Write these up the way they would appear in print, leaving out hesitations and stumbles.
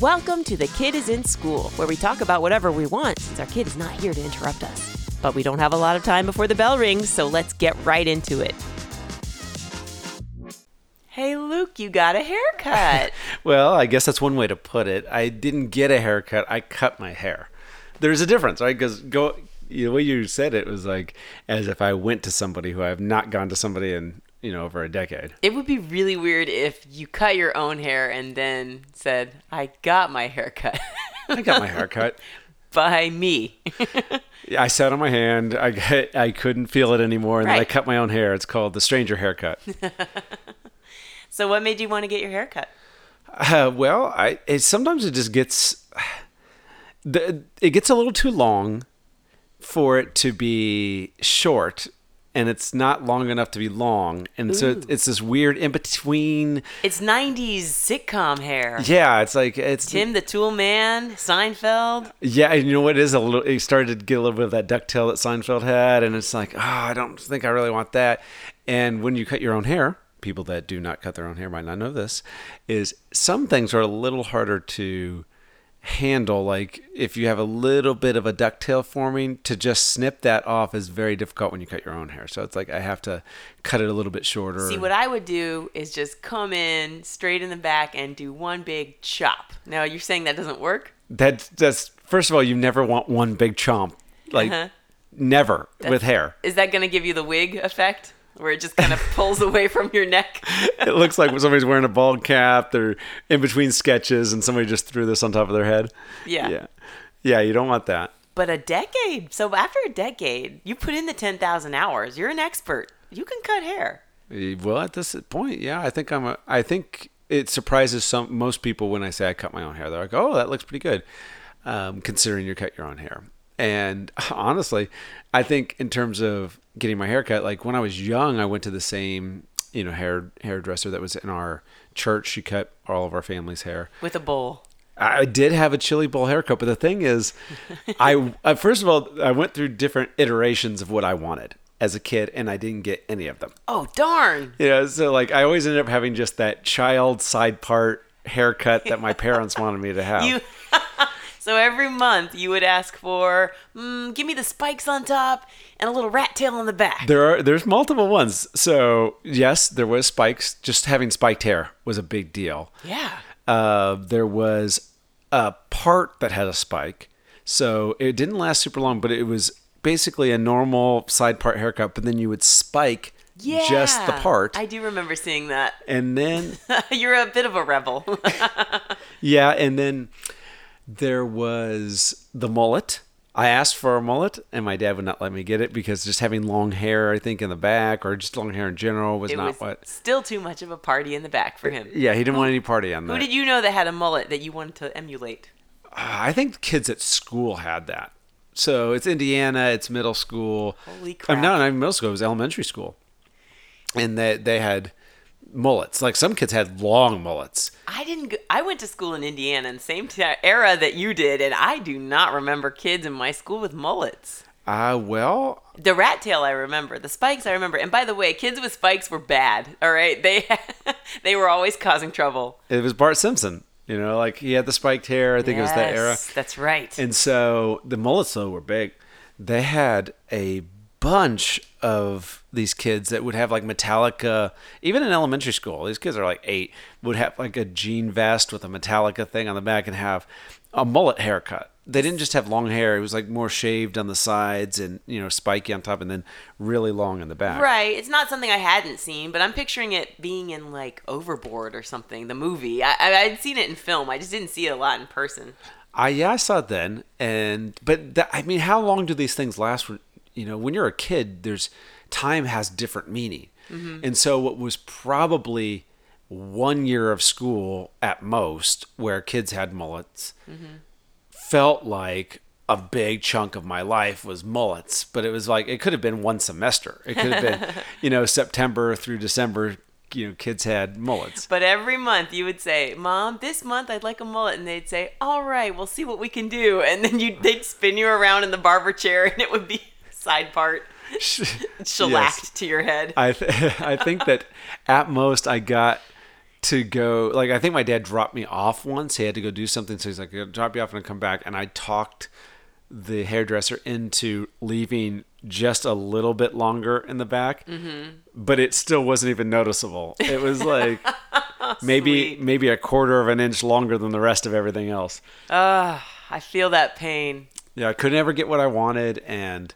Welcome to The Kid Is in School, where we talk about whatever we want since our kid is not here to interrupt us. But we don't have a lot of time before the bell rings, so let's get right into it. Hey, Luke, you got a haircut. Well, I guess that's one way to put it. I didn't get a haircut. I cut my hair. There's a difference, right? Because the way you said it was like as if I went to somebody who I have not gone to somebody in, over a decade. It would be really weird if you cut your own hair and then said, I got my haircut. I got my haircut. By me. I sat on my hand. I couldn't feel it anymore. And then I cut my own hair. It's called the stranger haircut. So what made you want to get your hair cut? Sometimes it just gets... It gets a little too long for it to be short, and it's not long enough to be long. And so it's this weird in-between... It's 90s sitcom hair. Yeah, it's like... it's Tim the Tool Man, Seinfeld. Yeah, and you know what it is? It started to get a little bit of that ducktail that Seinfeld had, and it's like, I don't think I really want that. And when you cut your own hair... People that do not cut their own hair might not know this, is some things are a little harder to handle. Like if you have a little bit of a ducktail forming, to just snip that off is very difficult when you cut your own hair. So it's like I have to cut it a little bit shorter. See, what I would do is just come in straight in the back and do one big chop. Now, you're saying that doesn't work? That's first of all, you never want one big chomp. Like never with hair. Is that going to give you the wig effect? Where it just kind of pulls away from your neck. It looks like somebody's wearing a bald cap. They're in between sketches and somebody just threw this on top of their head. Yeah, you don't want that. But a decade. So after a decade, you put in the 10,000 hours. You're an expert. You can cut hair. Well, at this point, yeah, I think it surprises most people when I say I cut my own hair. They're like, oh, that looks pretty good, considering you cut your own hair. And honestly, I think in terms of getting my hair cut, like when I was young, I went to the same, hairdresser that was in our church. She cut all of our family's hair. With a bowl. I did have a chili bowl haircut, but the thing is, first of all, I went through different iterations of what I wanted as a kid, and I didn't get any of them. Oh, darn. So like I always ended up having just that child side part haircut that my parents wanted me to have. So every month you would ask for, give me the spikes on top and a little rat tail on the back. There's multiple ones. So yes, there was spikes. Just having spiked hair was a big deal. Yeah. There was a part that had a spike. So it didn't last super long, but it was basically a normal side part haircut. But then you would spike just the part. I do remember seeing that. And then... You're a bit of a rebel. Yeah, and then... There was the mullet. I asked for a mullet, and my dad would not let me get it because just having long hair, I think, in the back or just long hair in general was still too much of a party in the back for him. Yeah, he didn't want any party on that. Who did you know that had a mullet that you wanted to emulate? I think kids at school had that. So it's Indiana. It's middle school. Holy crap. Not even middle school. It was elementary school. And they had... mullets. Like some kids had long mullets. I went to school in Indiana in the same era that you did, and I do not remember kids in my school with mullets. The rat tail I remember. The spikes I remember. And by the way, kids with spikes were bad. All right. They were always causing trouble. It was Bart Simpson. Like he had the spiked hair. I think it was that era. Yes, that's right. And so the mullets though were big. They had a bunch of these kids that would have like Metallica, even in elementary school, these kids are like 8, would have like a jean vest with a Metallica thing on the back and have a mullet haircut. They didn't just have long hair. It was like more shaved on the sides and, spiky on top and then really long in the back. Right. It's not something I hadn't seen, but I'm picturing it being in like Overboard or something, the movie. I'd seen it in film. I just didn't see it a lot in person. I saw it then. But how long do these things last for? When you're a kid, time has different meaning. Mm-hmm. And so what was probably 1 year of school at most where kids had mullets felt like a big chunk of my life was mullets. But it was like, it could have been one semester. It could have been, September through December, kids had mullets. But every month you would say, Mom, this month I'd like a mullet. And they'd say, all right, we'll see what we can do. And then they'd spin you around in the barber chair and it would be... side part shellacked to your head. I think that at most I got to go, like, I think my dad dropped me off once. He had to go do something. So he's like, I'll drop you off and I'll come back. And I talked the hairdresser into leaving just a little bit longer in the back, but it still wasn't even noticeable. It was like maybe a quarter of an inch longer than the rest of everything else. I feel that pain. Yeah, I could never get what I wanted, and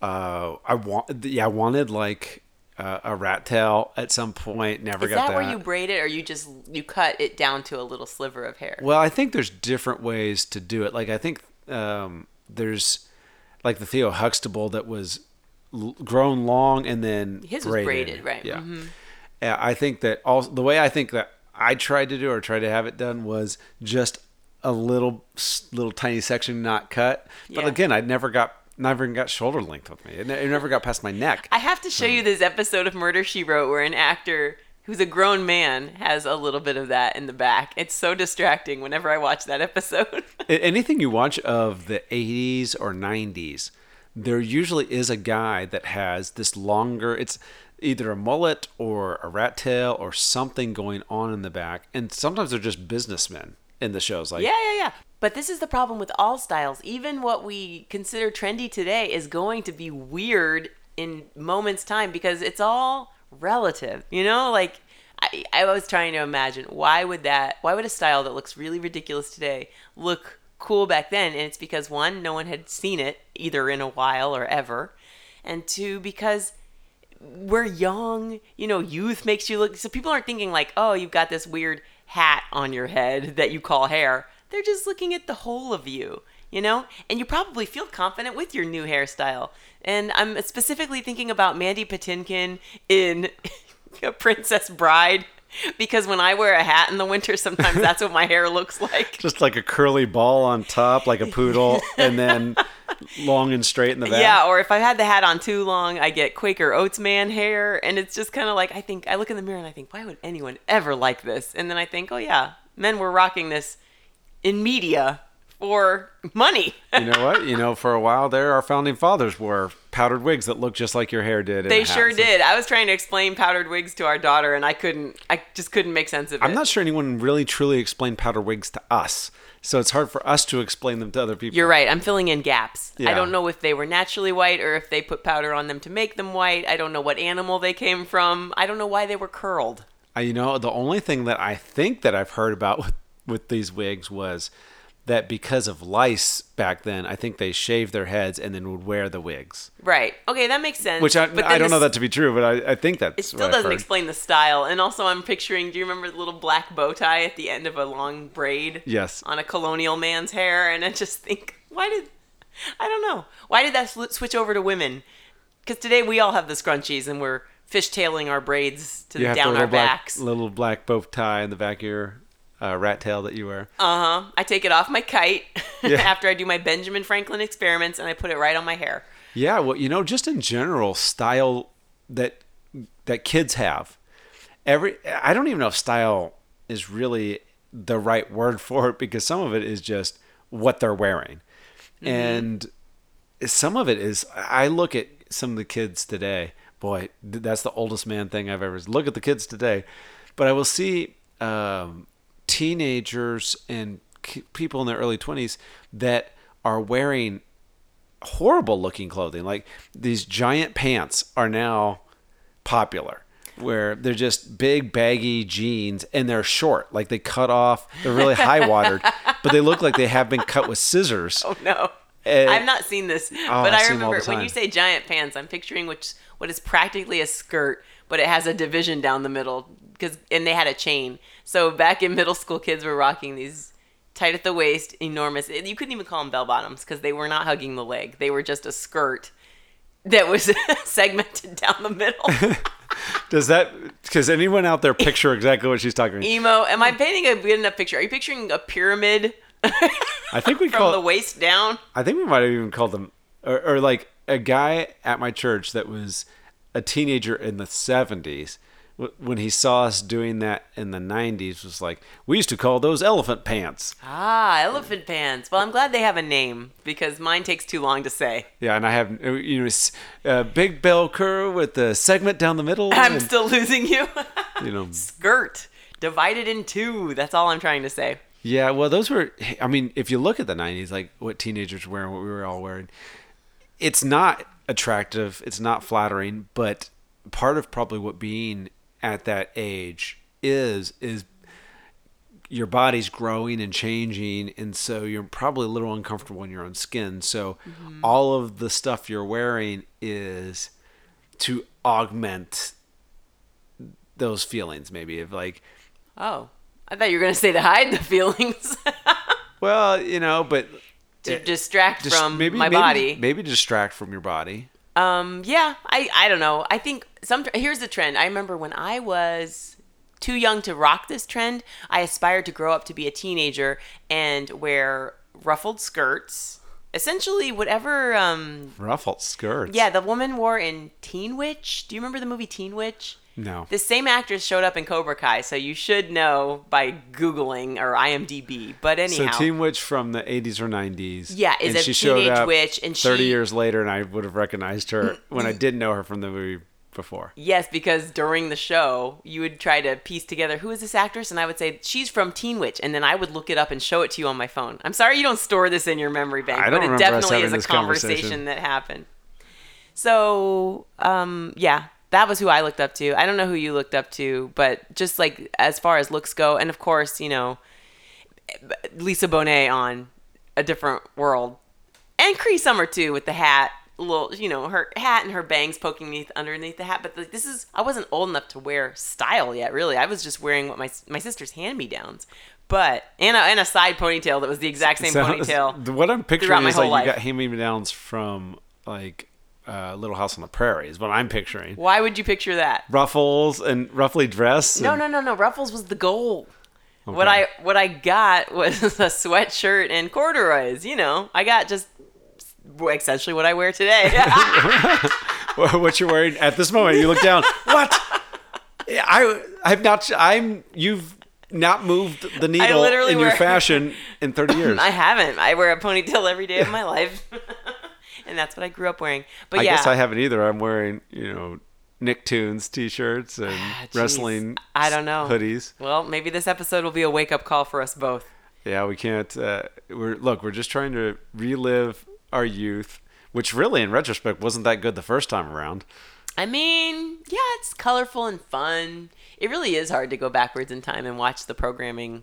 I wanted like a rat tail at some point. Never got that. Is that where you braid it, or you cut it down to a little sliver of hair? Well, I think there's different ways to do it. Like, I think there's like the Theo Huxtable that was grown long and then his braided. Was braided, right? Yeah. Mm-hmm. I think that also the way I think that I tried to have it done was just a little tiny section not cut. But again, I never even got shoulder length with me. It never got past my neck. I have to show you this episode of Murder, She Wrote where an actor who's a grown man has a little bit of that in the back. It's so distracting whenever I watch that episode. Anything you watch of the 80s or 90s, there usually is a guy that has this longer, it's either a mullet or a rat tail or something going on in the back. And sometimes they're just businessmen in the shows. Like, yeah. But this is the problem with all styles. Even what we consider trendy today is going to be weird in moments' time because it's all relative, you know? Like, I was trying to imagine why would a style that looks really ridiculous today look cool back then? And it's because, one, no one had seen it either in a while or ever, and two, because we're young, you know, youth makes you look, so people aren't thinking like, oh, you've got this weird hat on your head that you call hair. They're just looking at the whole of you, you know, and you probably feel confident with your new hairstyle. And I'm specifically thinking about Mandy Patinkin in A Princess Bride, because when I wear a hat in the winter, sometimes that's what my hair looks like. Just like a curly ball on top, like a poodle, and then long and straight in the back. Yeah, or if I've had the hat on too long, I get Quaker Oats man hair. And it's just kind of like, I look in the mirror and I think, why would anyone ever like this? And then I think, oh yeah, men were rocking this in media for money. You know what? You know, for a while there, our founding fathers wore powdered wigs that looked just like your hair did. They sure did. I was trying to explain powdered wigs to our daughter, and I just couldn't make sense of it. I'm not sure anyone really truly explained powdered wigs to us. So it's hard for us to explain them to other people. You're right. I'm filling in gaps. Yeah. I don't know if they were naturally white or if they put powder on them to make them white. I don't know what animal they came from. I don't know why they were curled. You know, the only thing that I think that I've heard about with these wigs was that because of lice back then, I think they shaved their heads and then would wear the wigs. Right. Okay, that makes sense. Which I don't know that to be true, but I think that's it still doesn't explain the style. And also I'm picturing, do you remember the little black bow tie at the end of a long braid? Yes. On a colonial man's hair? And I just think, Why did that switch over to women? Because today we all have the scrunchies and we're fishtailing our braids down our backs. Little black bow tie in the back of your rat tail that you wear. I take it off my kite after I do my Benjamin Franklin experiments, and I put it right on my hair. Yeah, well, you know, just in general, style that kids have. I don't even know if style is really the right word for it, because some of it is just what they're wearing. Mm-hmm. And some of it is, I look at some of the kids today. Boy, that's the oldest man thing I've ever look at the kids today. But I will see teenagers and people in their early 20s that are wearing horrible looking clothing. Like, these giant pants are now popular, where they're just big baggy jeans and they're short, like they cut off, they're really high watered, but they look like they have been cut with scissors. Oh no. I've not seen this, but I remember when you say giant pants, I'm picturing what is practically a skirt, but it has a division down the middle, and they had a chain. So back in middle school, kids were rocking these tight at the waist, enormous. You couldn't even call them bell bottoms because they were not hugging the leg. They were just a skirt that was segmented down the middle. Does anyone out there picture exactly what she's talking about? Emo, am I painting a good enough picture? Are you picturing a pyramid? I think we from the waist down. I think we might have even called them, or like a guy at my church that was a teenager in the 70s, when he saw us doing that in the 90s, was like, we used to call those elephant pants. Elephant pants. Well, I'm glad they have a name, because mine takes too long to say. Yeah, and I have, you know, a big bell curve with the segment down the middle. I'm still losing you. You know, skirt. divided in two. That's all I'm trying to say. Yeah, well, those were, I mean, if you look at the 90s, like what teenagers were wearing, what we were all wearing, it's not attractive, it's not flattering, but part of probably what being at that age is your body's growing and changing, and so you're probably a little uncomfortable in your own skin. So all of the stuff you're wearing is to augment those feelings, maybe, of like... Oh, I thought you were going to say to hide the feelings. Well, you know, but... To distract from my body. Maybe distract from your body. Yeah, I don't know. I think here's the trend. I remember when I was too young to rock this trend, I aspired to grow up to be a teenager and wear ruffled skirts. Essentially, whatever... ruffled skirts? Yeah, the woman wore in Teen Witch. Do you remember the movie Teen Witch? No. The same actress showed up in Cobra Kai, so you should know by Googling or IMDb. But anyhow. So Teen Witch from the 80s or 90s. Yeah, is a teenage witch. And she 30 years later, and I would have recognized her when I didn't know her from the movie before. Yes, because during the show, you would try to piece together, who is this actress? And I would say, she's from Teen Witch. And then I would look it up and show it to you on my phone. I'm sorry you don't store this in your memory bank, but it definitely is a conversation that happened. So, yeah. That was who I looked up to. I don't know who you looked up to, but just like as far as looks go, and of course, you know, Lisa Bonet on A Different World, and Cree Summer too with the hat, little, you know, her hat and her bangs poking underneath the hat. But like, I wasn't old enough to wear style yet, really. I was just wearing what my sister's hand-me-downs, but and a side ponytail that was the exact same ponytail. What I'm picturing is like life. You got hand-me-downs from like. Little House on the Prairie is what I'm picturing. Why would you picture that? Ruffles and ruffly dress. No. Ruffles was the goal. Okay. What I got was a sweatshirt and corduroys. You know, I got just essentially what I wear today. What you're wearing at this moment? You look down. What? You've not moved the needle in your fashion in 30 years. I haven't. I wear a ponytail every day of my life. And that's what I grew up wearing. But I guess I haven't either. I'm wearing, you know, Nicktoons t-shirts and wrestling I don't know. Hoodies. Well, maybe this episode will be a wake-up call for us both. Yeah, we can't. We're just trying to relive our youth, which really, in retrospect, wasn't that good the first time around. I mean, yeah, it's colorful and fun. It really is hard to go backwards in time and watch the programming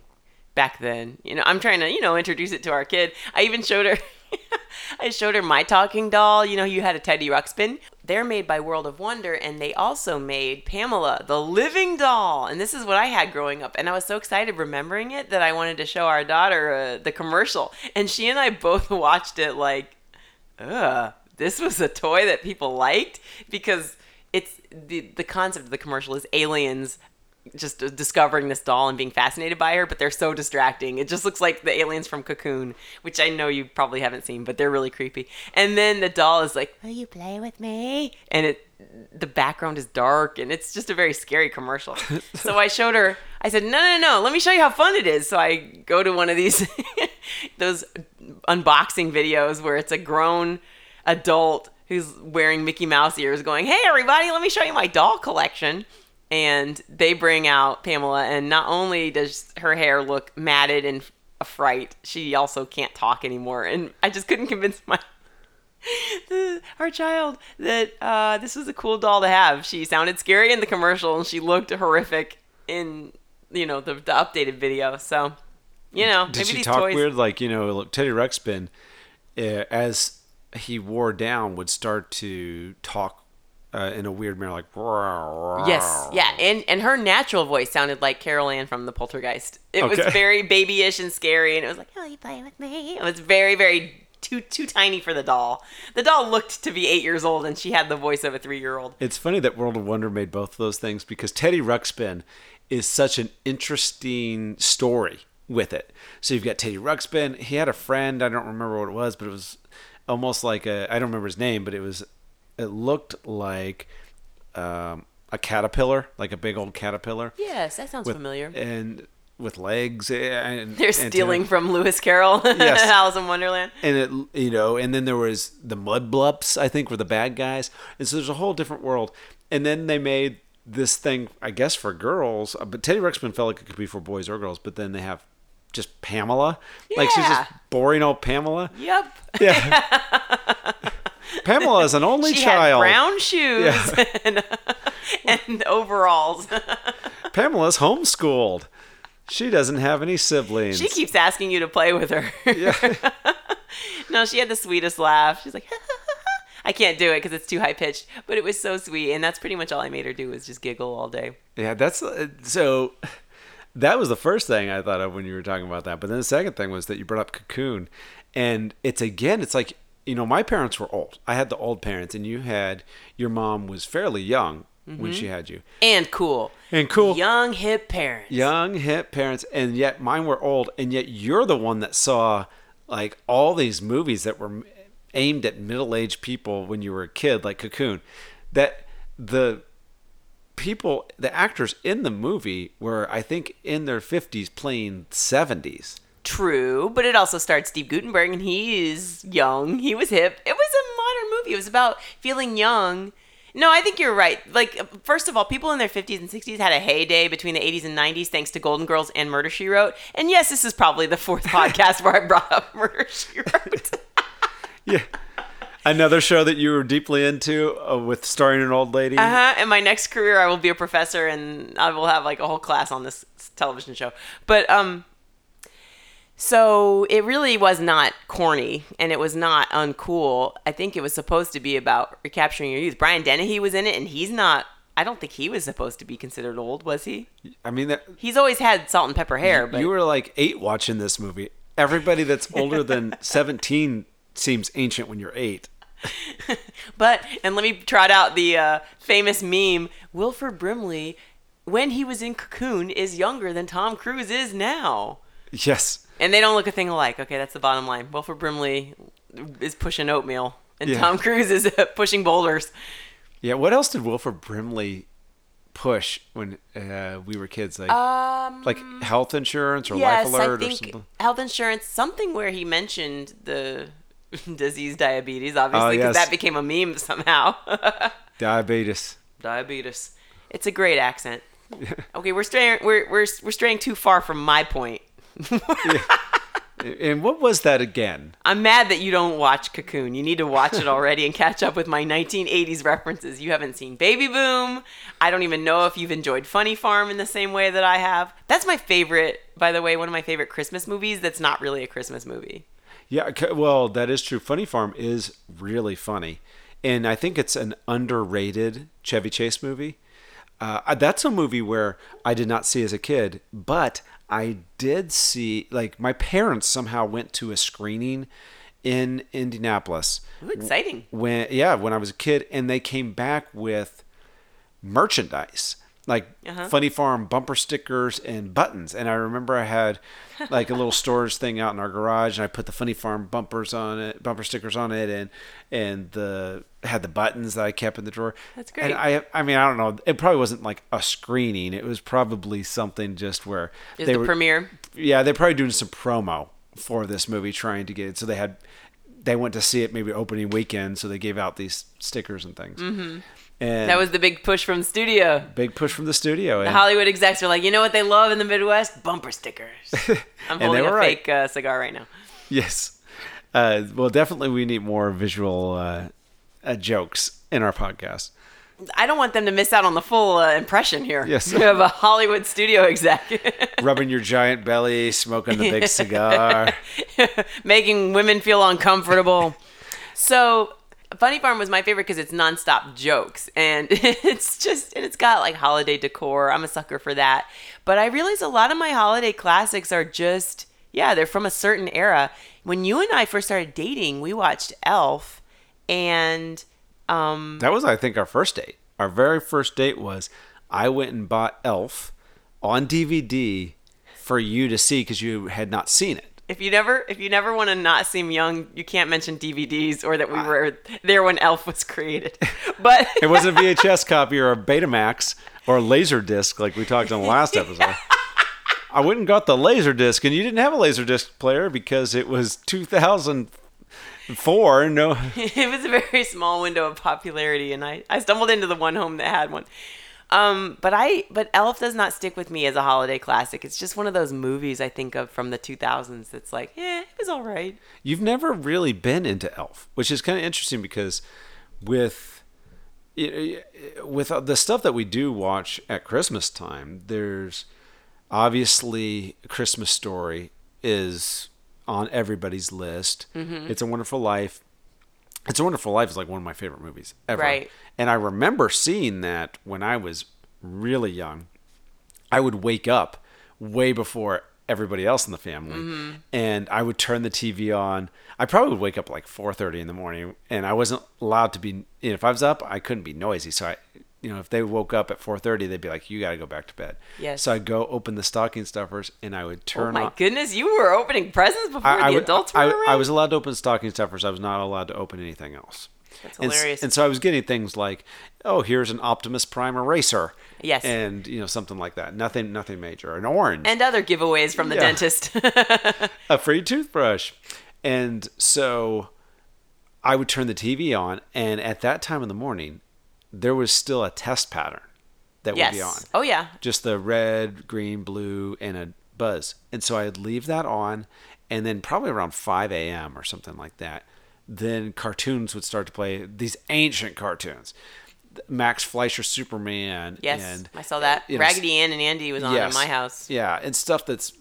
back then. You know, I'm trying to, you know, introduce it to our kid. I even showed her... I showed her my talking doll. You know, you had a Teddy Ruxpin. They're made by World of Wonder, and they also made Pamela, the living doll. And this is what I had growing up. And I was so excited remembering it that I wanted to show our daughter the commercial. And she and I both watched it like, this was a toy that people liked, because it's the concept of the commercial is aliens just discovering this doll and being fascinated by her, but they're so distracting. It just looks like the aliens from Cocoon, which I know you probably haven't seen, but they're really creepy. And then the doll is like, will you play with me? And the background is dark, and it's just a very scary commercial. So I showed her, I said, no, let me show you how fun it is. So I go to one of these, those unboxing videos where it's a grown adult who's wearing Mickey Mouse ears going, hey everybody, let me show you my doll collection. And they bring out Pamela, and not only does her hair look matted and a fright, she also can't talk anymore. And I just couldn't convince our child that this was a cool doll to have. She sounded scary in the commercial, and she looked horrific in, you know, the updated video. So, you know, did she talk weird? Like, you know, look, Teddy Ruxpin, as he wore down, would start to talk. In a weird manner, like... Yes, yeah. And her natural voice sounded like Carol Ann from The Poltergeist. It was very babyish and scary, and it was like, oh, you playing with me? It was very, very too tiny for the doll. The doll looked to be 8 years old, and she had the voice of a 3-year-old. It's funny that World of Wonder made both of those things, because Teddy Ruxpin is such an interesting story with it. So you've got Teddy Ruxpin. He had a friend. I don't remember what it was, but it was almost like I don't remember his name, but it was... It looked like a caterpillar, like a big old caterpillar. Yes, that sounds familiar. And with legs. And they're stealing from Lewis Carroll, yes. Alice in Wonderland. And it, you know, and then there was the Mud Blups, I think, were the bad guys. And so there's a whole different world. And then they made this thing, I guess, for girls. But Teddy Ruxpin felt like it could be for boys or girls. But then they have just Pamela. Yeah. Like, she's just boring old Pamela. Yep. Yeah. Pamela is an only child. She had brown shoes and overalls. Pamela's homeschooled. She doesn't have any siblings. She keeps asking you to play with her. Yeah. No, she had the sweetest laugh. She's like, ha, ha, ha, ha. I can't do it because it's too high pitched, but it was so sweet. And that's pretty much all I made her do was just giggle all day. Yeah, that's so. That was the first thing I thought of when you were talking about that. But then the second thing was that you brought up Cocoon, and it's like, you know, my parents were old. I had the old parents, and you had your mom was fairly young. Mm-hmm. When she had you. And cool. And cool. Young, hip parents. Young, hip parents. And yet mine were old. And yet you're the one that saw like all these movies that were aimed at middle-aged people when you were a kid, like Cocoon. That the people, the actors in the movie were, I think, in their 50s playing 70s. True, but it also starred Steve Guttenberg, and he is young. He was hip. It was a modern movie. It was about feeling young. No, I think you're right. Like, first of all, people in their 50s and 60s had a heyday between the 80s and 90s thanks to Golden Girls and Murder, She Wrote. And yes, this is probably the fourth podcast where I brought up Murder, She Wrote. Yeah. Another show that you were deeply into with starring an old lady. Uh-huh. In my next career, I will be a professor, and I will have like a whole class on this television show. But, so it really was not corny, and it was not uncool. I think it was supposed to be about recapturing your youth. Brian Dennehy was in it, and he's not – I don't think he was supposed to be considered old, was he? I mean – he's always had salt and pepper hair. But you were like 8 watching this movie. Everybody that's older than 17 seems ancient when you're 8. But – and let me trot out the famous meme, Wilford Brimley, when he was in Cocoon, is younger than Tom Cruise is now. Yes. And they don't look a thing alike. Okay, that's the bottom line. Wilford Brimley is pushing oatmeal, and Tom Cruise is pushing boulders. Yeah, what else did Wilford Brimley push when we were kids? Like health insurance or life alert or something? Health insurance, something where he mentioned the disease diabetes, obviously, because that became a meme somehow. Diabetes. It's a great accent. Okay, we're straying too far from my point. Yeah. And what was that again? I'm mad that you don't watch Cocoon. You need to watch it already and catch up with my 1980s references. You haven't seen Baby Boom. I don't even know if you've enjoyed Funny Farm in the same way that I have. That's my favorite, by the way, one of my favorite Christmas movies that's not really a Christmas movie. Yeah, well, that is true. Funny Farm is really funny. And I think it's an underrated Chevy Chase movie. That's a movie where I did not see as a kid, but I did see, like, my parents somehow went to a screening in Indianapolis. Ooh, exciting. When I was a kid, and they came back with merchandise, like Funny Farm bumper stickers and buttons. And I remember I had like a little storage thing out in our garage, and I put the Funny Farm bumper stickers on it, and had the buttons that I kept in the drawer. That's great. And I mean, I don't know. It probably wasn't like a screening. It was probably something just where they were premiere. Yeah, they're probably doing some promo for this movie, trying to get it. So they went to see it maybe opening weekend. So they gave out these stickers and things. Mm-hmm. And that was the big push from the studio. The Hollywood execs were like, you know what they love in the Midwest? Bumper stickers. I'm holding a fake cigar right now. Yes. Well, definitely we need more visual jokes in our podcast. I don't want them to miss out on the full impression here. Yes. You have a Hollywood studio exec. Rubbing your giant belly, smoking the big cigar. Making women feel uncomfortable. So... Funny Farm was my favorite because it's nonstop jokes, and it's got like holiday decor. I'm a sucker for that. But I realize a lot of my holiday classics are just, they're from a certain era. When you and I first started dating, we watched Elf, and that was, I think, our first date. Our very first date was I went and bought Elf on DVD for you to see because you had not seen it. If you never want to not seem young, you can't mention DVDs or that we were there when Elf was created. But it wasn't a VHS copy or a Betamax or a Laserdisc like we talked on the last episode. I went and got the Laserdisc, and you didn't have a Laserdisc player because it was 2004. No, it was a very small window of popularity, and I stumbled into the one home that had one. But Elf does not stick with me as a holiday classic. It's just one of those movies I think of from the 2000s that's like, eh, it was all right. You've never really been into Elf, which is kind of interesting because with the stuff that we do watch at Christmas time, there's obviously Christmas Story is on everybody's list. Mm-hmm. It's a Wonderful Life. It's a Wonderful Life is like one of my favorite movies ever. Right. And I remember seeing that when I was really young. I would wake up way before everybody else in the family. Mm-hmm. And I would turn the TV on. I probably would wake up like 4:30 in the morning. And I wasn't allowed to be... if I was up, I couldn't be noisy. So, if they woke up at 4:30, they'd be like, you got to go back to bed. Yes. So I'd go open the stocking stuffers and I would turn on. Oh my goodness, you were opening presents before adults were around? I was allowed to open stocking stuffers. I was not allowed to open anything else. That's hilarious. And so I was getting things like, oh, here's an Optimus Prime eraser. Yes. And, something like that. Nothing major. An orange. And other giveaways from the dentist. A free toothbrush. And so I would turn the TV on, and at that time in the morning, there was still a test pattern that would be on. Oh, yeah. Just the red, green, blue, and a buzz. And so I'd leave that on, and then probably around 5 a.m. or something like that, then cartoons would start to play, these ancient cartoons. Max Fleischer Superman. Yes, I saw that. Raggedy Ann and Andy was on in my house. Yeah, and stuff that's,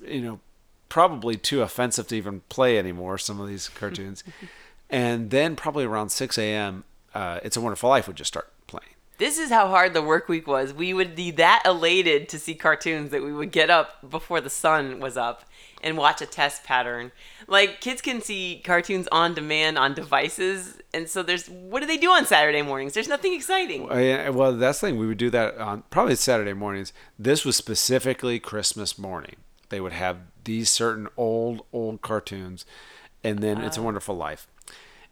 probably too offensive to even play anymore, some of these cartoons. And then probably around 6 a.m., It's a Wonderful Life would just start playing. This is how hard the work week was. We would be that elated to see cartoons that we would get up before the sun was up and watch a test pattern. Like, kids can see cartoons on demand on devices. And so what do they do on Saturday mornings? There's nothing exciting. Well, that's the thing. We would do that on probably Saturday mornings. This was specifically Christmas morning. They would have these certain old cartoons. And then It's a Wonderful Life.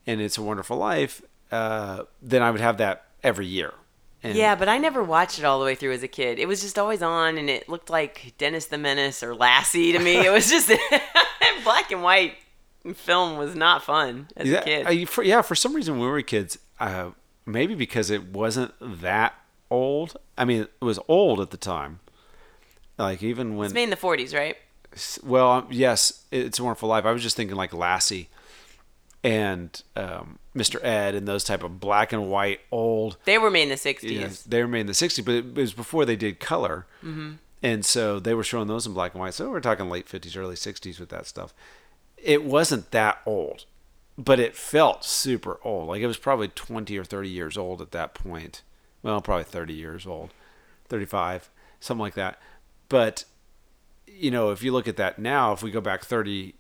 And It's a Wonderful Life, then I would have that every year. But I never watched it all the way through as a kid. It was just always on, and it looked like Dennis the Menace or Lassie to me. It was just black and white film was not fun as a kid. For some reason when we were kids, maybe because it wasn't that old. I mean, it was old at the time. Like even when... It's made in the 40s, right? Well, yes, It's a Wonderful Life. I was just thinking like Lassie and Mr. Ed and those type of black and white old. They were made in the 60s. Yes, they were made in the 60s, but it was before they did color. Mm-hmm. And so they were showing those in black and white. So we're talking late 50s, early 60s with that stuff. It wasn't that old, but it felt super old. Like it was probably 20 or 30 years old at that point. Well, probably 30 years old, 35, something like that. But, if you look at that now, if we go back 30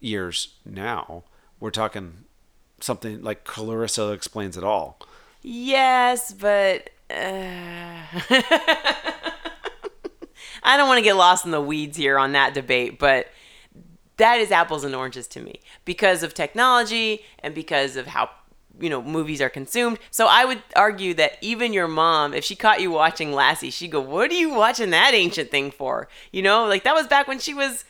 years now, we're talking something like Clarissa Explains It All. Yes, but... I don't want to get lost in the weeds here on that debate, but that is apples and oranges to me because of technology and because of how, movies are consumed. So I would argue that even your mom, if she caught you watching Lassie, she'd go, what are you watching that ancient thing for? Like that was back when she was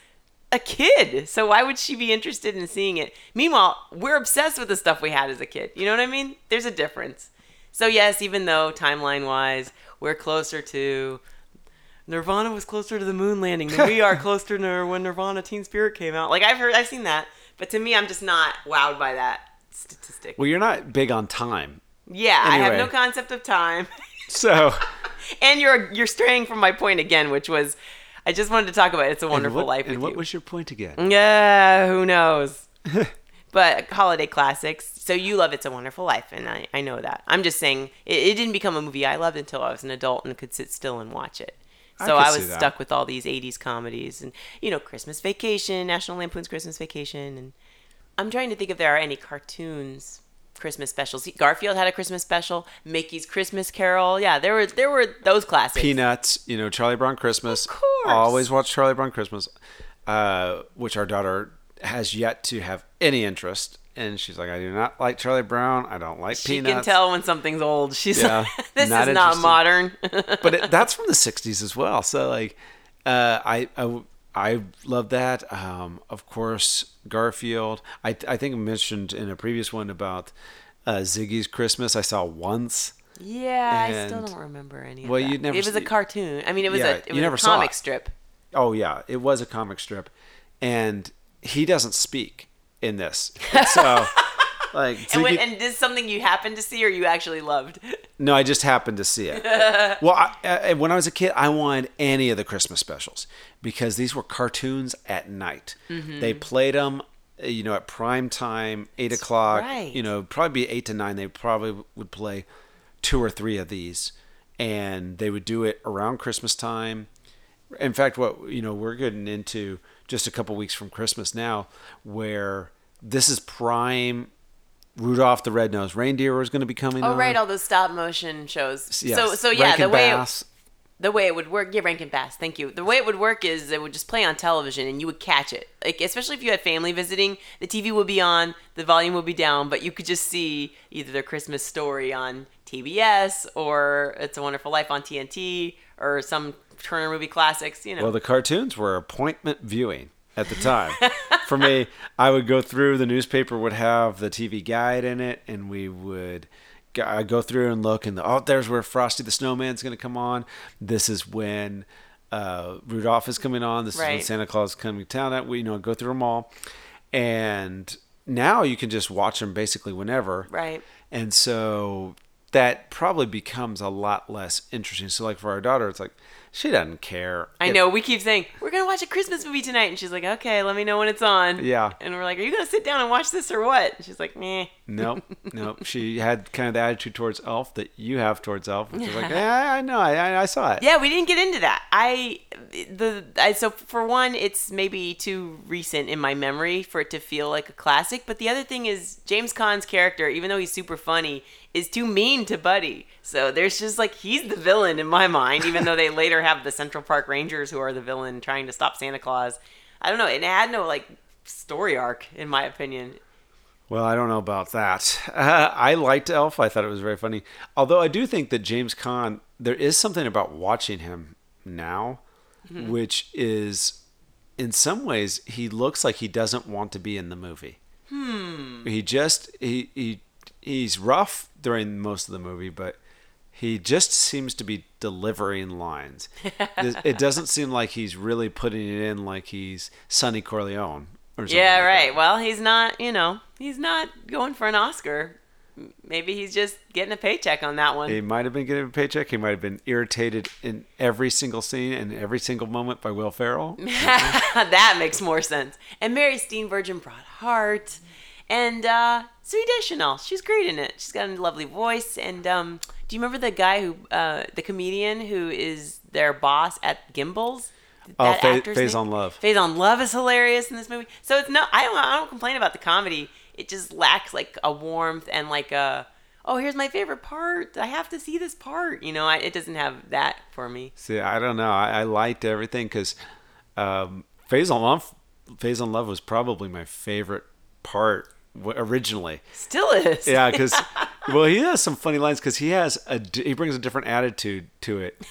a kid, so why would she be interested in seeing it? Meanwhile, we're obsessed with the stuff we had as a kid. You know what I mean? There's a difference. So yes, even though timeline wise we're closer to Nirvana was closer to the moon landing than we are closer to when Nirvana Teen Spirit came out. Like I've seen that, but to me I'm just not wowed by that statistic. Well, you're not big on time. Yeah, anyway. I have no concept of time. So and you're straying from my point again, which was I just wanted to talk about It's a Wonderful Life with you. And what was your point again? Yeah, who knows? But holiday classics. So you love It's a Wonderful Life, and I know that. I'm just saying it didn't become a movie I loved until I was an adult and could sit still and watch it. So I was stuck with all these 80s comedies and, Christmas Vacation, National Lampoon's Christmas Vacation. And I'm trying to think if there are any cartoons, Christmas specials. Garfield had a Christmas special. Mickey's Christmas Carol. Yeah, there were those classics. Peanuts, Charlie Brown Christmas. Of course. Always watch Charlie Brown Christmas, which our daughter has yet to have any interest. And she's like, I do not like Charlie Brown. I don't like Peanuts. She can tell when something's old. She's like, this is not modern. But that's from the 60s as well. So like, I love that. Of course, Garfield. I think I mentioned in a previous one about Ziggy's Christmas I saw once. Yeah, and I still don't remember any of that. It was a cartoon. I mean, it was a comic strip. Oh, yeah. It was a comic strip. And he doesn't speak in this. And so, and is something you happened to see or you actually loved? No, I just happened to see it. Well, when I was a kid, I wanted any of the Christmas specials because these were cartoons at night. Mm-hmm. They played them, at prime time, 8 That's o'clock. Right. Probably 8 to 9, they probably would play 2 or 3 of these. And they would do it around Christmas time. In fact, we're getting into just a couple weeks from Christmas now, where this is prime. Rudolph the Red-Nosed Reindeer was going to be coming on. Oh, right, all those stop motion shows. Yes. So yeah, the way it would work, Rankin-Bass, thank you. The way it would work is it would just play on television and you would catch it. Like, especially if you had family visiting, the TV would be on, the volume would be down, but you could just see either their Christmas Story on TBS or It's a Wonderful Life on TNT or some Turner movie classics, Well, the cartoons were appointment viewing. At the time. For me, I would go through, the newspaper would have the TV guide in it, and we would go through and look, and there's where Frosty the Snowman's going to come on. This is when Rudolph is coming on. This is when Santa Claus is coming to town. That we go through them all. And now you can just watch them basically whenever. Right. And so that probably becomes a lot less interesting. So like for our daughter, it's like, she doesn't care. I know. We keep saying, we're going to watch a Christmas movie tonight. And she's like, okay, let me know when it's on. Yeah. And we're like, are you going to sit down and watch this or what? And she's like, meh. Nope. She had kind of the attitude towards Elf that you have towards Elf. She's like, yeah, I know. I saw it. Yeah, we didn't get into that. So for one, it's maybe too recent in my memory for it to feel like a classic. But the other thing is James Caan's character, even though he's super funny, is too mean to Buddy. So there's just he's the villain in my mind, even though they later have the Central Park Rangers who are the villain trying to stop Santa Claus. I don't know. It had no story arc, in my opinion. Well, I don't know about that. I liked Elf. I thought it was very funny. Although I do think that James Caan, there is something about watching him now, mm-hmm. which is, in some ways, he looks like he doesn't want to be in the movie. He's rough during most of the movie, but he just seems to be delivering lines. It doesn't seem like he's really putting it in like he's Sonny Corleone. Yeah, right. That. Well, he's not going for an Oscar. Maybe he's just getting a paycheck on that one. He might have been getting a paycheck. He might have been irritated in every single scene and every single moment by Will Ferrell. That makes more sense. And Mary Steenburgen brought heart. And Zooey Deschanel, she's great in it. She's got a lovely voice. And do you remember the guy who, the comedian who is their boss at Gimbel's? Faizon Love. Faizon Love is hilarious in this movie. So it's I don't complain about the comedy. It just lacks a warmth and here's my favorite part. I have to see this part. It doesn't have that for me. See, I don't know. I liked everything because Faizon Love was probably my favorite part originally. Still is. Yeah, because he has some funny lines because he brings a different attitude to it.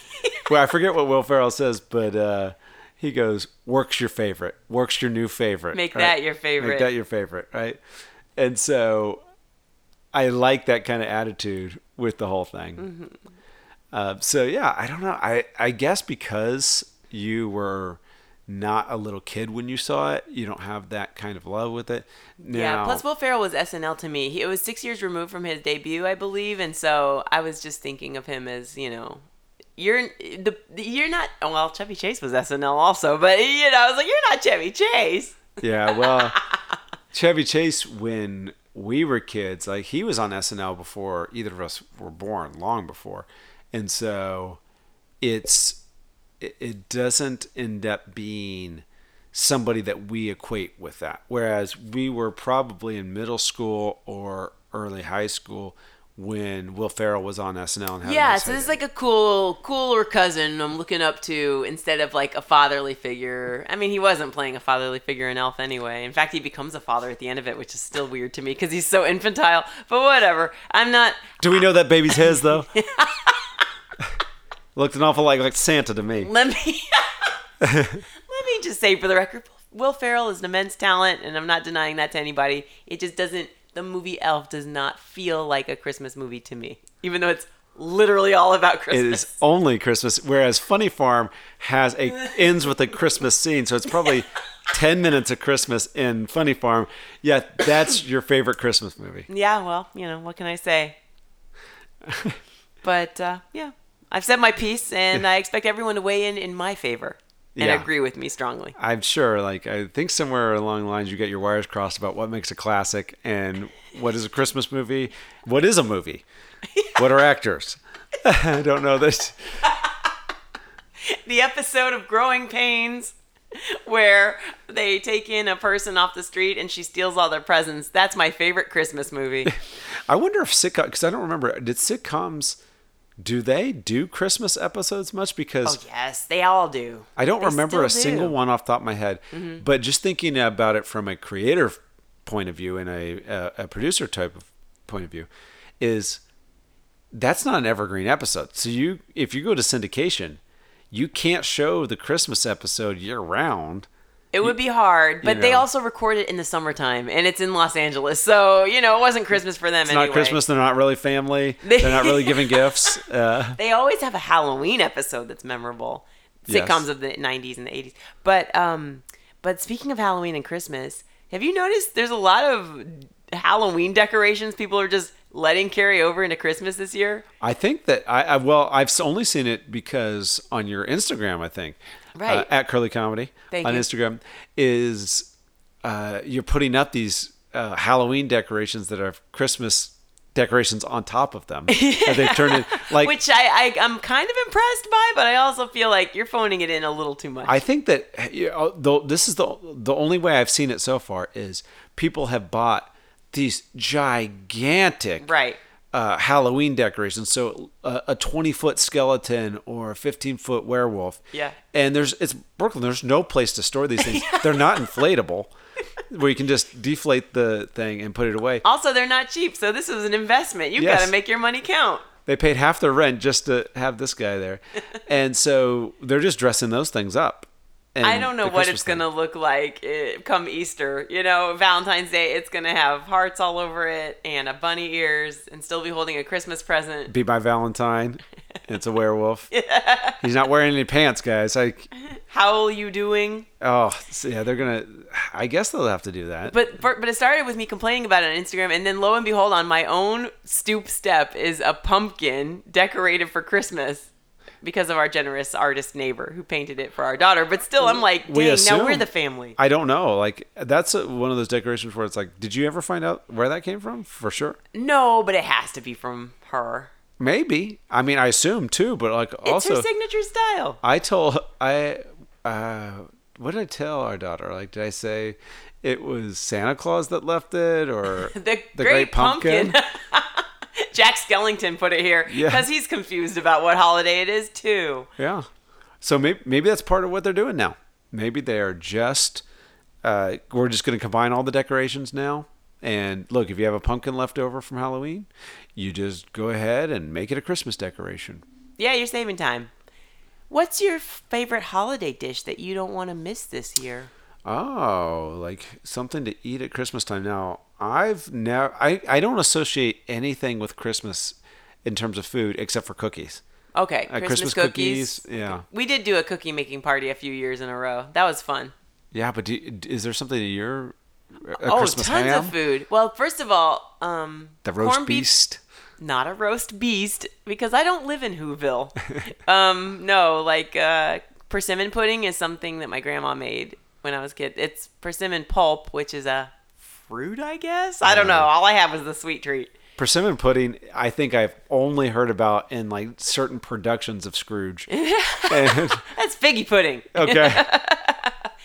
Well, I forget what Will Ferrell says, but he goes, work's your favorite. Work's your new favorite. Make that your favorite. Make that your favorite, right? And so I like that kind of attitude with the whole thing. Mm-hmm. I don't know. I guess because you were not a little kid when you saw it, you don't have that kind of love with it. Now, yeah, plus Will Ferrell was SNL to me. It was 6 years removed from his debut, I believe. And so I was just thinking of him as, you're not. Well, Chevy Chase was SNL also, but I was like, you're not Chevy Chase. Yeah, well, Chevy Chase, when we were kids, he was on SNL before either of us were born, long before, and so it doesn't end up being somebody that we equate with that. Whereas we were probably in middle school or early high school when Will Ferrell was on SNL and had so this is a cooler cousin I'm looking up to instead of a fatherly figure. I mean, he wasn't playing a fatherly figure in Elf anyway. In fact, he becomes a father at the end of it, which is still weird to me because he's so infantile. But whatever. I'm not. Do we know that baby's his though? Looked an awful lot like Santa to me. Let me just say for the record, Will Ferrell is an immense talent, and I'm not denying that to anybody. It just doesn't. The movie Elf does not feel like a Christmas movie to me, even though it's literally all about Christmas. It is only Christmas, whereas Funny Farm ends with a Christmas scene, so it's probably 10 minutes of Christmas in Funny Farm. Yeah, that's your favorite Christmas movie. Yeah, well, you know, what can I say? But yeah, I've said my piece, and I expect everyone to weigh in my favor and agree with me strongly. I'm sure. Like, I think somewhere along the lines, you get your wires crossed about what makes a classic and what is a Christmas movie. What is a movie? What are actors? I don't know this. The episode of Growing Pains where they take in a person off the street and she steals all their presents. That's my favorite Christmas movie. I wonder if sitcoms, because I don't remember, did sitcoms, do they do Christmas episodes much? Because oh yes, they all do. I don't remember a single one off the top of my head, but just thinking about it from a creator point of view and a producer type of point of view is that's not an evergreen episode. So if you go to syndication, you can't show the Christmas episode year round. It would be hard, but they also record it in the summertime, and it's in Los Angeles. So, you know, it wasn't Christmas for them anyway. It's not Christmas. They're not really family. They're not really giving gifts. They always have a Halloween episode that's memorable. Sitcoms of the 90s and the 80s. But speaking of Halloween and Christmas, have you noticed there's a lot of Halloween decorations people are just letting carry over into Christmas this year? I think that I've only seen it because on your Instagram, I think. Right. At Curly Comedy on Instagram is you're putting up these Halloween decorations that are Christmas decorations on top of them. They've turned in, like, which I'm kind of impressed by, but I also feel like you're phoning it in a little too much. I think that this is the only way I've seen it so far is people have bought these gigantic Halloween decorations, so a 20-foot skeleton or a 15-foot werewolf. Yeah, and it's Brooklyn. There's no place to store these things. They're not inflatable, where you can just deflate the thing and put it away. Also, they're not cheap, so this is an investment. You've got to make your money count. They paid half their rent just to have this guy there, and so they're just dressing those things up. I don't know what it's going to look like come Easter. You know, Valentine's Day, it's going to have hearts all over it and a bunny ears and still be holding a Christmas present. Be my Valentine. It's a werewolf. Yeah. He's not wearing any pants, guys. How are you doing? Oh, so yeah, they're going to... I guess they'll have to do that. But it started with me complaining about it on Instagram, and then lo and behold, on my own stoop step is a pumpkin decorated for Christmas. Because of our generous artist neighbor who painted it for our daughter. But still, I'm like, dang, now we're the family. I don't know. Like, that's one of those decorations where it's like, did you ever find out where that came from? For sure. No, but it has to be from her. Maybe. I mean, I assume too, but like also. It's her signature style. What did I tell our daughter? Like, did I say it was Santa Claus that left it or the Great Pumpkin? Jack Skellington put it here because he's confused about what holiday it is too. Yeah. So maybe that's part of what they're doing now. Maybe they are just, we're just going to combine all the decorations now. And look, if you have a pumpkin left over from Halloween, you just go ahead and make it a Christmas decoration. Yeah, you're saving time. What's your favorite holiday dish that you don't want to miss this year? Oh, like something to eat at Christmas time. Now, I don't associate anything with Christmas in terms of food except for cookies. Okay, Christmas cookies. Yeah, we did do a cookie making party a few years in a row. That was fun. Yeah, but is there something in your Christmas ham? Oh, tons of food. Well, first of all, the roast beast. Not a roast beast because I don't live in Whoville. No, like persimmon pudding is something that my grandma made. When I was a kid, it's persimmon pulp, which is a fruit, I guess. I don't know. All I have was the sweet treat. Persimmon pudding, I think I've only heard about in like certain productions of Scrooge. That's figgy pudding. Okay.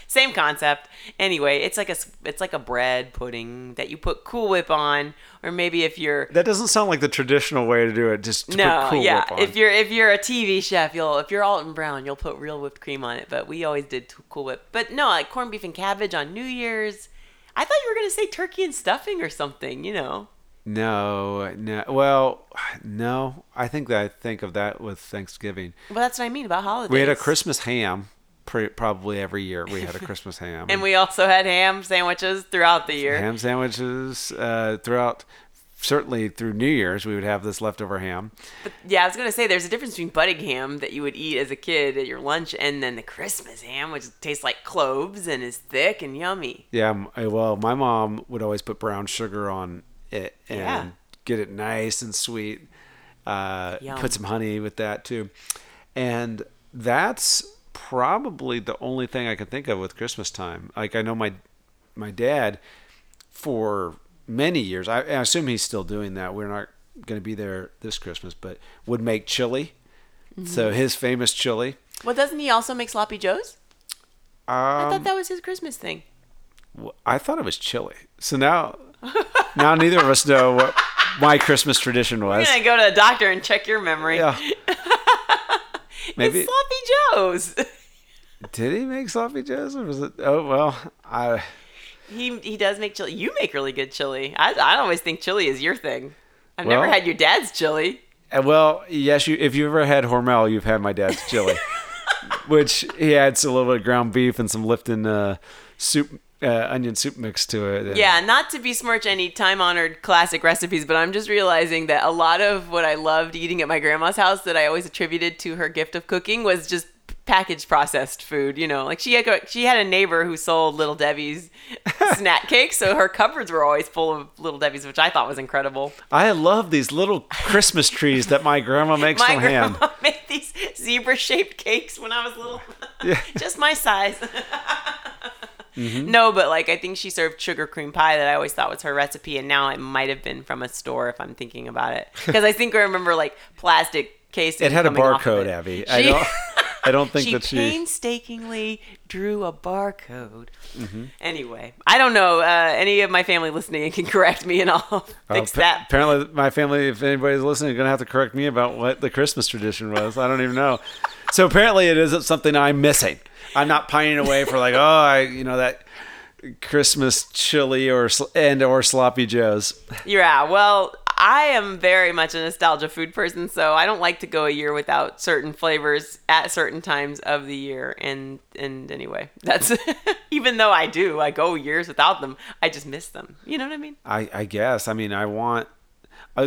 Same concept. Anyway, it's like a bread pudding that you put Cool Whip on, or maybe if you're... That doesn't sound like the traditional way to do it, just to put Cool Whip on. No, yeah. If you're a TV chef, if you're Alton Brown, you'll put real whipped cream on it, but we always did Cool Whip. But no, like corned beef and cabbage on New Year's. I thought you were going to say turkey and stuffing or something, you know. No. Well, no. I think that I think of that with Thanksgiving. Well, that's what I mean about holidays. We had a Christmas ham. Probably every year we had a Christmas ham. And we also had ham sandwiches throughout the year. Ham sandwiches throughout certainly through New Year's, we would have this leftover ham. But, yeah, I was going to say, there's a difference between butting ham that you would eat as a kid at your lunch and then the Christmas ham, which tastes like cloves and is thick and yummy. Yeah, well, my mom would always put brown sugar on it and get it nice and sweet. Put some honey with that, too. And that's probably the only thing I can think of with Christmas time. Like, I know my dad, for many years, I assume he's still doing that. We're not going to be there this Christmas, but would make chili. Mm-hmm. So his famous chili. Well, doesn't he also make sloppy joes? I thought that was his Christmas thing. Well, I thought it was chili. So now neither of us know what my Christmas tradition was. You're going to go to a doctor and check your memory. Yeah. Maybe sloppy joes. Did he make sloppy joes, or was it? Oh well, he does make chili. You make really good chili. I always think chili is your thing. I've never had your dad's chili. Well, yes, if you ever had Hormel, you've had my dad's chili, which he adds a little bit of ground beef and some Lipton onion soup mix to it. And... yeah, not to besmirch any time-honored classic recipes, but I'm just realizing that a lot of what I loved eating at my grandma's house that I always attributed to her gift of cooking was just packaged processed food, you know. Like she had a neighbor who sold Little Debbie's snack cakes, so her cupboards were always full of Little Debbie's, which I thought was incredible. I love these little Christmas trees that my grandma makes my from ham. My grandma made these zebra-shaped cakes when I was little. Yeah. Just my size. Mm-hmm. No, but I think she served sugar cream pie that I always thought was her recipe, and now it might have been from a store if I'm thinking about it, because I think I remember plastic casing. It had a barcode, Abby. I don't think she painstakingly drew a barcode. Mm-hmm. Anyway, I don't know. Any of my family listening can correct me, and I'll fix that. Apparently, my family, if anybody's listening, is going to have to correct me about what the Christmas tradition was. I don't even know. So apparently, it isn't something I'm missing. I'm not pining away for that Christmas chili or sloppy joes. Yeah, well, I am very much a nostalgia food person, so I don't like to go a year without certain flavors at certain times of the year. And anyway, that's even though I go years without them, I just miss them. You know what I mean? I guess. I mean, I want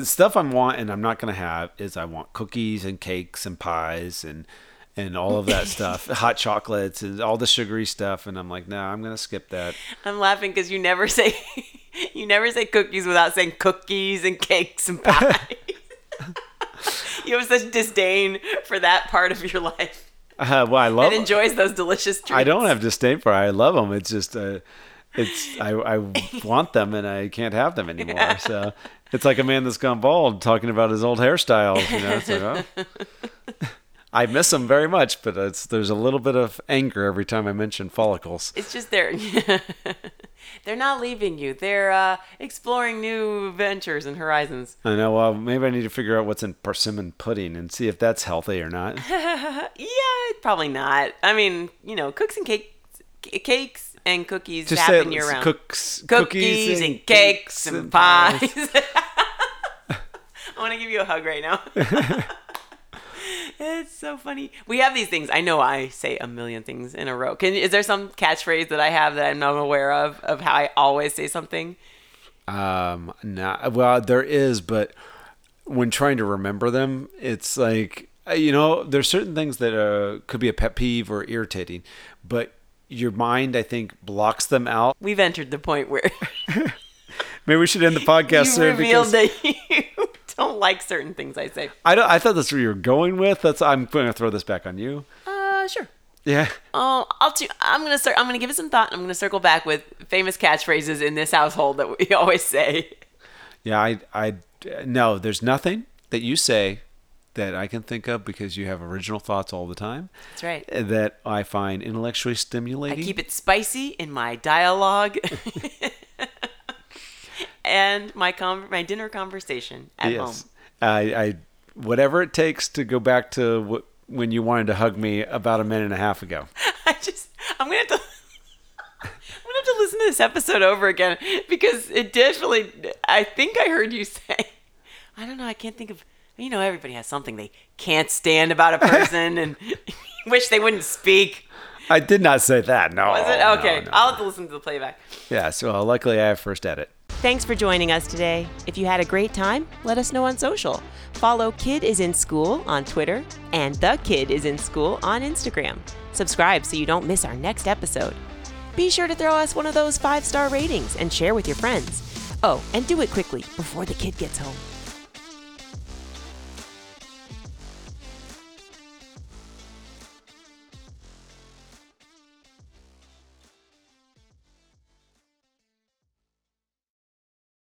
stuff I'm wanting. I'm not gonna have is I want cookies and cakes and pies and all of that stuff, hot chocolates and all the sugary stuff. And I'm like, no, I'm going to skip that. I'm laughing because you never say cookies without saying cookies and cakes and pies. You have such disdain for that part of your life. Well, I love it. It enjoys those delicious treats. I don't have disdain for it. I love them. It's just, I want them and I can't have them anymore. Yeah. So it's like a man that's gone bald talking about his old hairstyles. You know, it's like, oh. I miss them very much, but there's a little bit of anger every time I mention follicles. It's just they're not leaving you. They're exploring new ventures and horizons. I know. Well, maybe I need to figure out what's in persimmon pudding and see if that's healthy or not. Yeah, probably not. I mean, cooks and cakes and cookies just happen year-round. Cookies and cakes and pies. I want to give you a hug right now. It's so funny. We have these things. I know I say a million things in a row. Is there some catchphrase that I have that I'm not aware of how I always say something? No. Well, there is, but when trying to remember them, it's like, there's certain things that could be a pet peeve or irritating, but your mind, I think, blocks them out. We've entered the point where... Maybe we should end the podcast soon. You revealed that you don't like certain things I say. I thought that's where you were going with. I'm going to throw this back on you. Sure. Yeah. Oh, I'm going to give it some thought. And I'm going to circle back with famous catchphrases in this household that we always say. Yeah, no, there's nothing that you say that I can think of because you have original thoughts all the time. That's right. That I find intellectually stimulating. I keep it spicy in my dialogue. And my dinner conversation at home. I whatever it takes to go back to when you wanted to hug me about a minute and a half ago. I'm gonna have to listen to this episode over again because it definitely. I think I heard you say. I don't know. I can't think of. Everybody has something they can't stand about a person and wish they wouldn't speak. I did not say that. No. Was it okay? No. I'll have to listen to the playback. Yeah. So luckily, I have first edit. Thanks for joining us today. If you had a great time, let us know on social. Follow Kid Is In School on Twitter and The Kid Is In School on Instagram. Subscribe so you don't miss our next episode. Be sure to throw us one of those 5-star ratings and share with your friends. Oh, and do it quickly before the kid gets home.